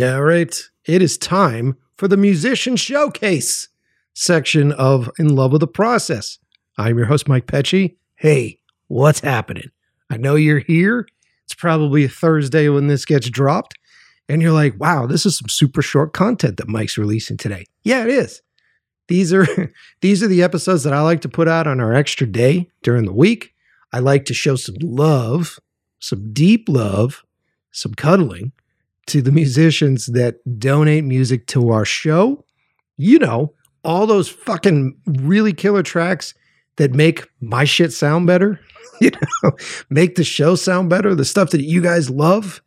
All right, it is time for the Musician Showcase section of In Love With The Process. I'm your host, Mike Pecci. Hey, what's happening? I know you're here. It's probably a Thursday when this gets dropped, and you're like, wow, this is some super short content that Mike's releasing today. Yeah, it is. These are the episodes that I like to put out on our extra day during the week. I like to show some love, some deep love, some cuddling to the musicians that donate music to our show. You know, all those fucking really killer tracks that make my shit sound better, you know, make the show sound better, the stuff that you guys love.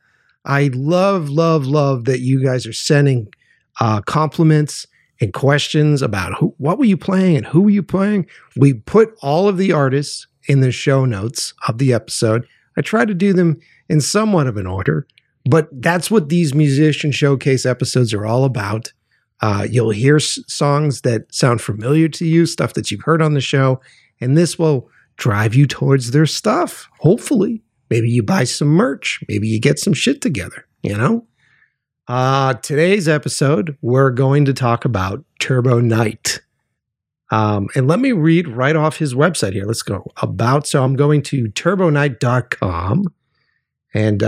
I love, love, love that you guys are sending compliments and questions about what were you playing and who were you playing. We put all of the artists in the show notes of the episode. I try to do them in somewhat of an order, but that's what these Musician Showcase episodes are all about. You'll hear songs that sound familiar to you, stuff that you've heard on the show, and this will drive you towards their stuff, hopefully. Maybe you buy some merch. Maybe you get some shit together, you know? Today's episode, we're going to talk about Turbo Knight. And let me read right off his website here. Let's go about. So I'm going to turboknight.com. And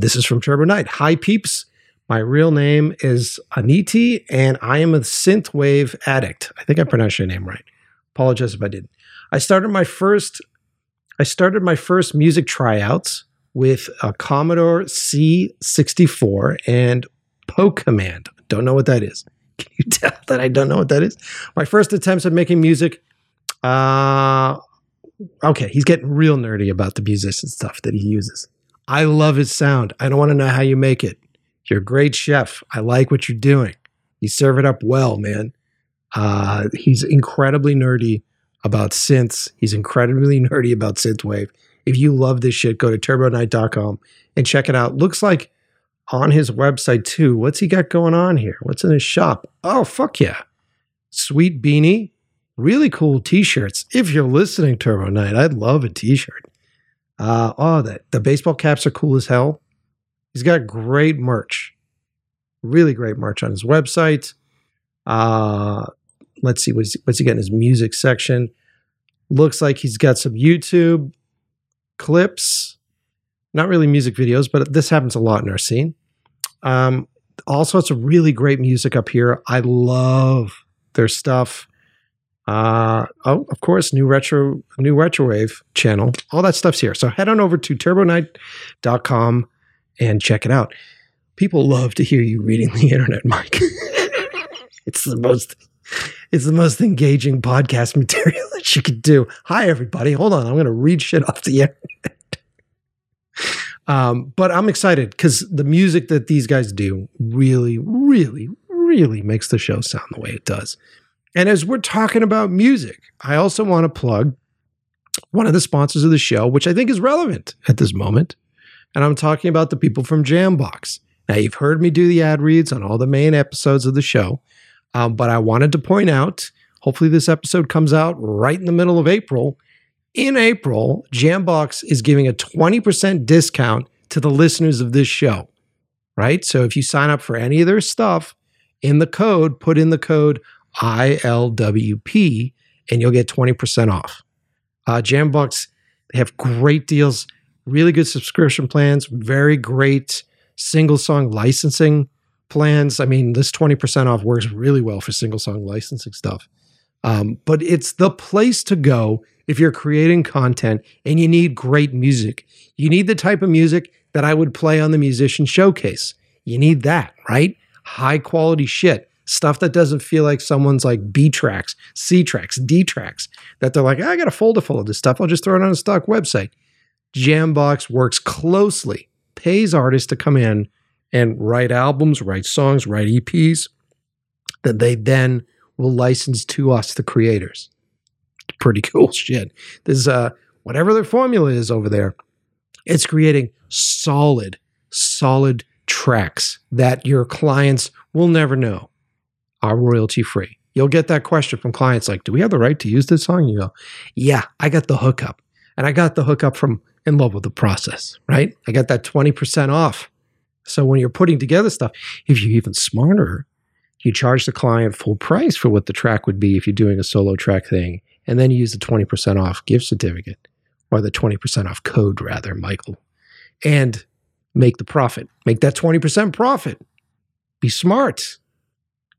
this is from Turbo Knight. Hi, peeps. My real name is Aniti, and I am a synthwave addict. I think I pronounced your name right. Apologize if I didn't. I started my first music tryouts with a Commodore C64 and Poke Command. Don't know what that is. Can you tell that I don't know what that is? My first attempts at making music. Okay, he's getting real nerdy about the musician stuff that he uses. I love his sound. I don't want to know how you make it. You're a great chef. I like what you're doing. You serve it up well, man. He's incredibly nerdy about synths. He's incredibly nerdy about synthwave. If you love this shit, go to turboknight.com and check it out. Looks like on his website too. What's he got going on here? What's in his shop? Oh, fuck yeah. Sweet beanie. Really cool t-shirts. If you're listening, Turbo Knight, I'd love a t-shirt. The baseball caps are cool as hell. He's got great merch. Really great merch on his website. Let's see what's he got in his music section. Looks like he's got some YouTube clips, not really music videos, but this happens a lot in our scene. All sorts of really great music up here. I love their stuff. Of course, new retrowave channel. All that stuff's here. So head on over to turboknight.com and check it out. People love to hear you reading the internet, Mike. It's the most engaging podcast material that you could do. Hi, everybody. Hold on. I'm going to read shit off the internet. But I'm excited because the music that these guys do really, really, really makes the show sound the way it does. And as we're talking about music, I also want to plug one of the sponsors of the show, which I think is relevant at this moment. And I'm talking about the people from Jambox. Now, you've heard me do the ad reads on all the main episodes of the show. But I wanted to point out, hopefully this episode comes out right in the middle of April. In April, Jambox is giving a 20% discount to the listeners of this show, right? So if you sign up for any of their stuff, put in the code ILWP, and you'll get 20% off. Jambox, they have great deals, really good subscription plans, very great single song licensing plans. I mean, this 20% off works really well for single song licensing stuff. But it's the place to go if you're creating content and you need great music. You need the type of music that I would play on the Musician Showcase. You need that, right? High quality shit. Stuff that doesn't feel like someone's like B tracks, C tracks, D tracks, that they're like, I got a folder full of this stuff. I'll just throw it on a stock website. Jambox works closely, pays artists to come in and write albums, write songs, write EPs that they then will license to us, the creators. Pretty cool shit. There's whatever their formula is over there, it's creating solid, solid tracks that your clients will never know are royalty free. You'll get that question from clients like, do we have the right to use this song? You go, yeah, I got the hookup. And I got the hookup from In Love With The Process, right? I got that 20% off. So when you're putting together stuff, if you're even smarter, you charge the client full price for what the track would be if you're doing a solo track thing, and then you use the 20% off gift certificate, or the 20% off code, rather, Michael, and make the profit. Make that 20% profit. Be smart.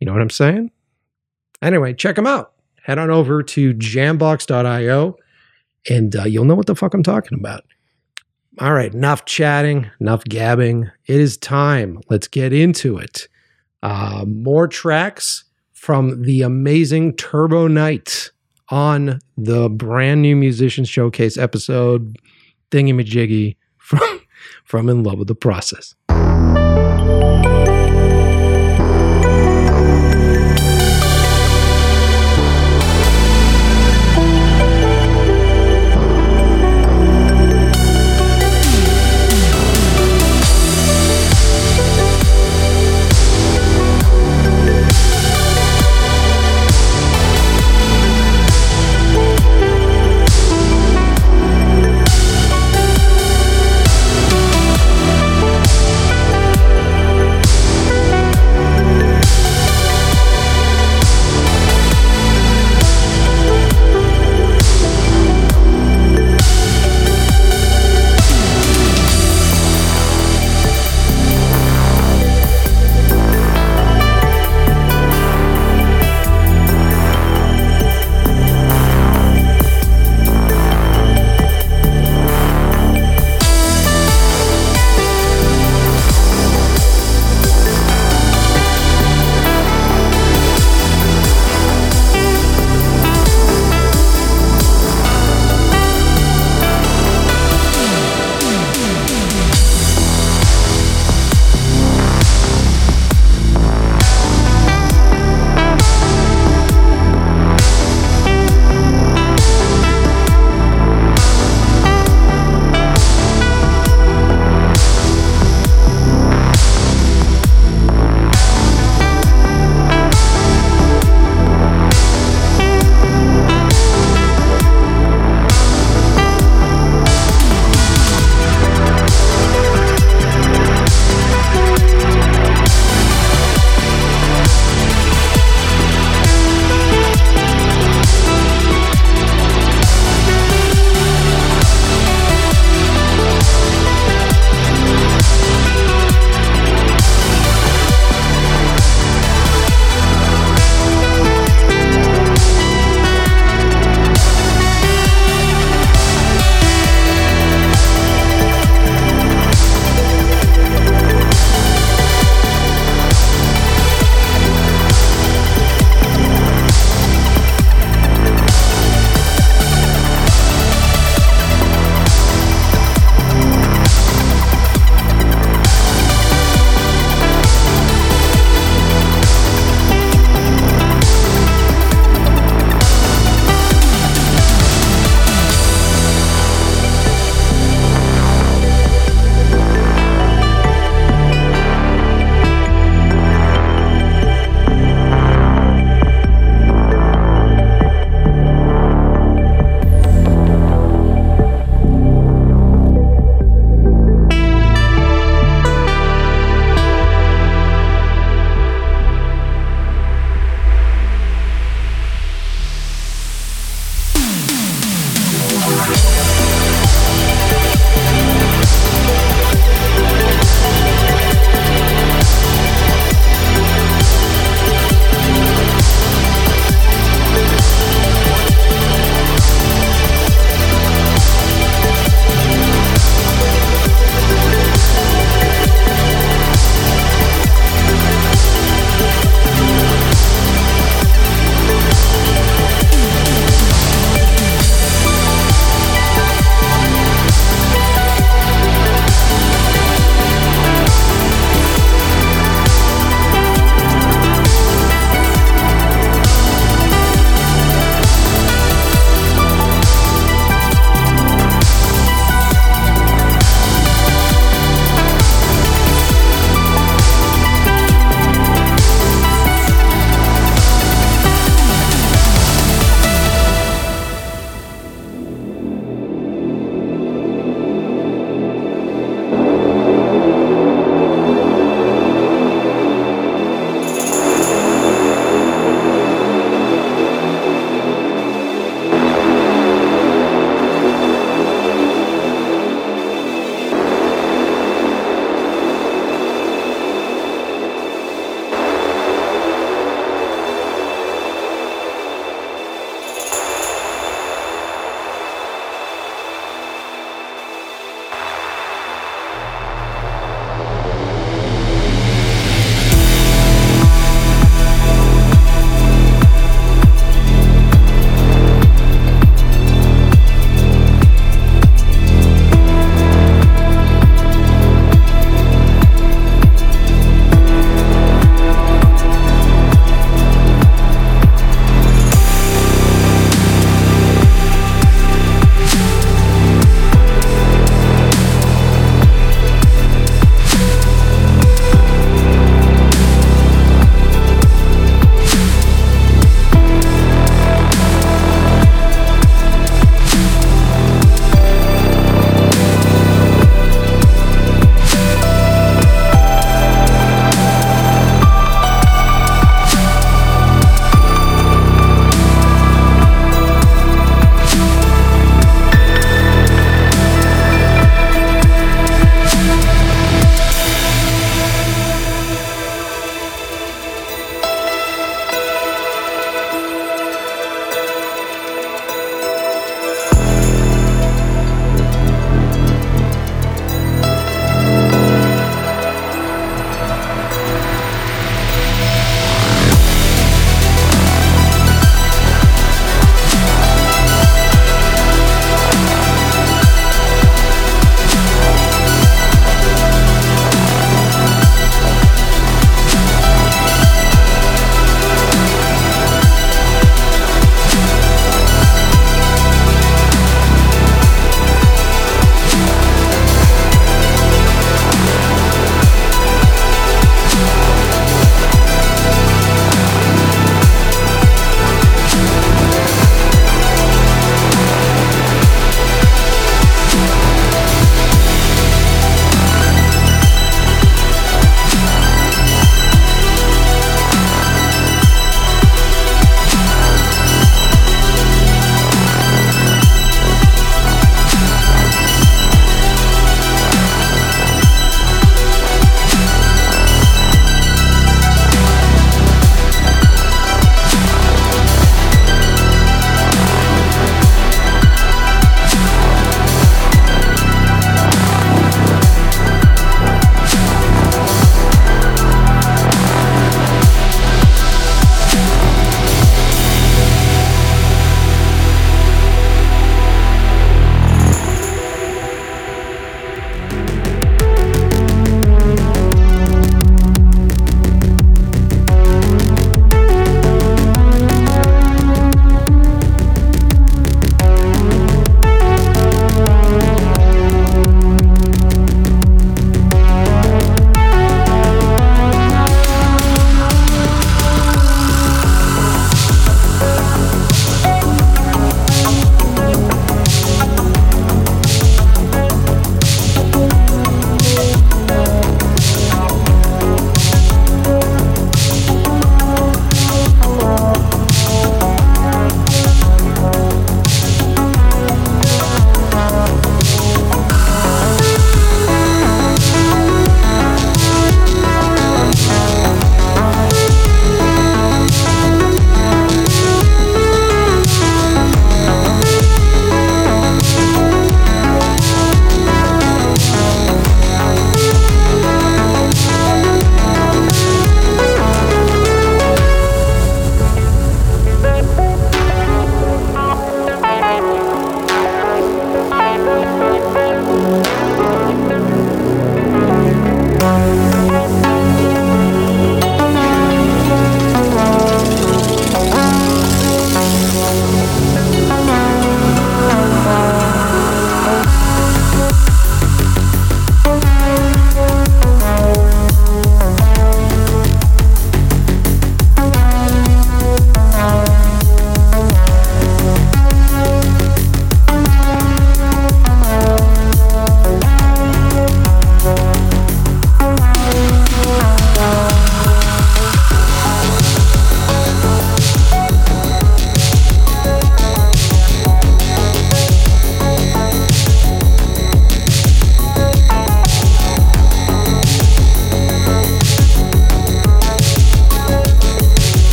You know what I'm saying? Anyway, check them out. Head on over to jambox.io, and you'll know what the fuck I'm talking about. All right, enough chatting, enough gabbing. It is time. Let's get into it. More tracks from the amazing Turbo Knight on the brand new Musicians Showcase episode thingy-majiggy from In Love With The Process.